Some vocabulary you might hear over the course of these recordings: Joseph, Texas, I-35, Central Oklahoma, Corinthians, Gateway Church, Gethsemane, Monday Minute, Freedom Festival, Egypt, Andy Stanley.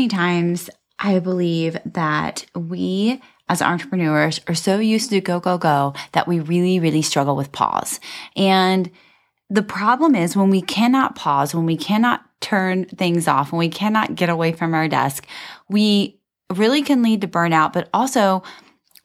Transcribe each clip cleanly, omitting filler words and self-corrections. many times I believe that we as entrepreneurs are so used to go, go, go that we really, really struggle with pause. And the problem is when we cannot pause, when we cannot turn things off, when we cannot get away from our desk, we really can lead to burnout, but also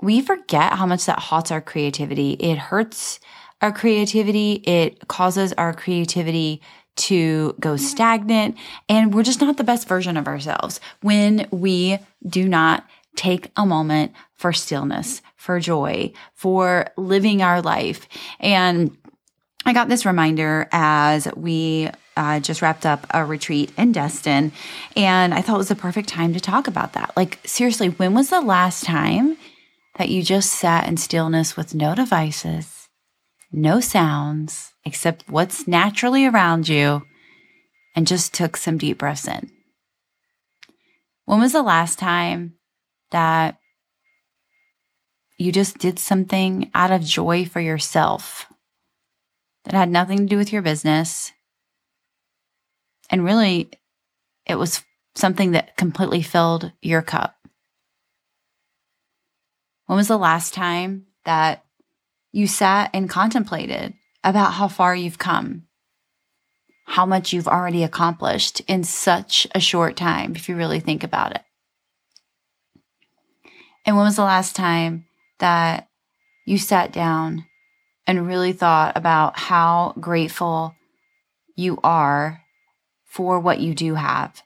we forget how much that halts our creativity. It hurts our creativity. It causes our creativity to go stagnant, and we're just not the best version of ourselves when we do not take a moment for stillness, for joy, for living our life. And I got this reminder as we just wrapped up a retreat in Destin, and I thought it was the perfect time to talk about that. Like, seriously, when was the last time that you just sat in stillness with no devices, no sounds, except what's naturally around you, and just took some deep breaths in? When was the last time that you just did something out of joy for yourself that had nothing to do with your business? And really, it was something that completely filled your cup. When was the last time that you sat and contemplated about how far you've come, how much you've already accomplished in such a short time, if you really think about it? And when was the last time that you sat down and really thought about how grateful you are for what you do have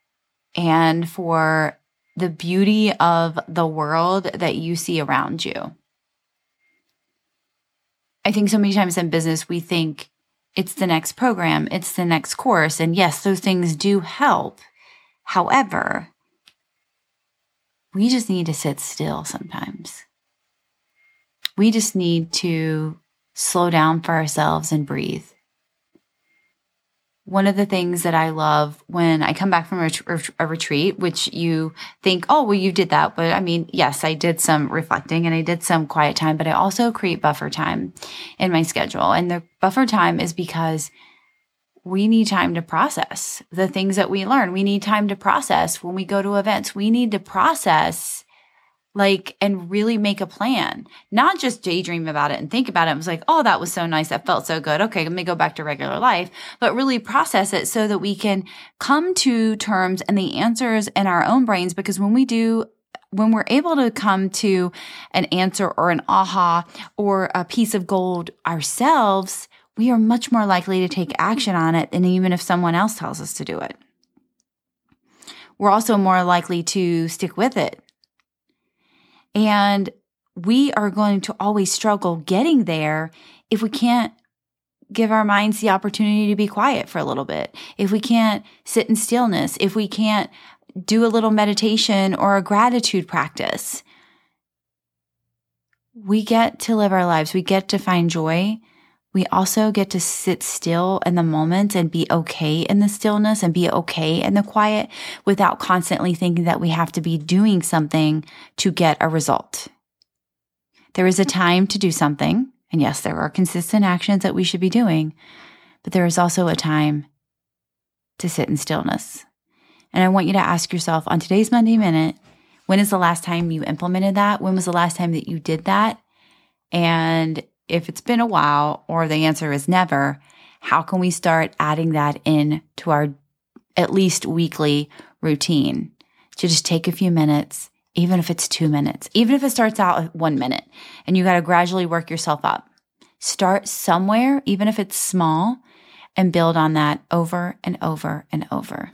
and for the beauty of the world that you see around you? I think so many times in business, we think it's the next program, it's the next course. And yes, those things do help. However, we just need to sit still sometimes. We just need to slow down for ourselves and breathe. One of the things that I love when I come back from a retreat, which you think, oh, well, you did that. But I mean, yes, I did some reflecting and I did some quiet time, but I also create buffer time in my schedule. And the buffer time is because we need time to process the things that we learn. We need time to process when we go to events. We need to process and really make a plan, not just daydream about it and think about it. It was like, oh, that was so nice. That felt so good. Okay, let me go back to regular life, but really process it so that we can come to terms and the answers in our own brains. Because when we're able to come to an answer or an aha or a piece of gold ourselves, we are much more likely to take action on it than even if someone else tells us to do it. We're also more likely to stick with it. And we are going to always struggle getting there if we can't give our minds the opportunity to be quiet for a little bit, if we can't sit in stillness, if we can't do a little meditation or a gratitude practice. We get to live our lives. We get to find joy. We also get to sit still in the moment and be okay in the stillness and be okay in the quiet without constantly thinking that we have to be doing something to get a result. There is a time to do something. And yes, there are consistent actions that we should be doing, but there is also a time to sit in stillness. And I want you to ask yourself on today's Monday Minute, when is the last time you implemented that? When was the last time that you did that? And if it's been a while, or the answer is never, how can we start adding that in to our at least weekly routine to just take a few minutes, even if it's 2 minutes, even if it starts out at 1 minute, and you got to gradually work yourself up. Start somewhere, even if it's small, and build on that over and over and over.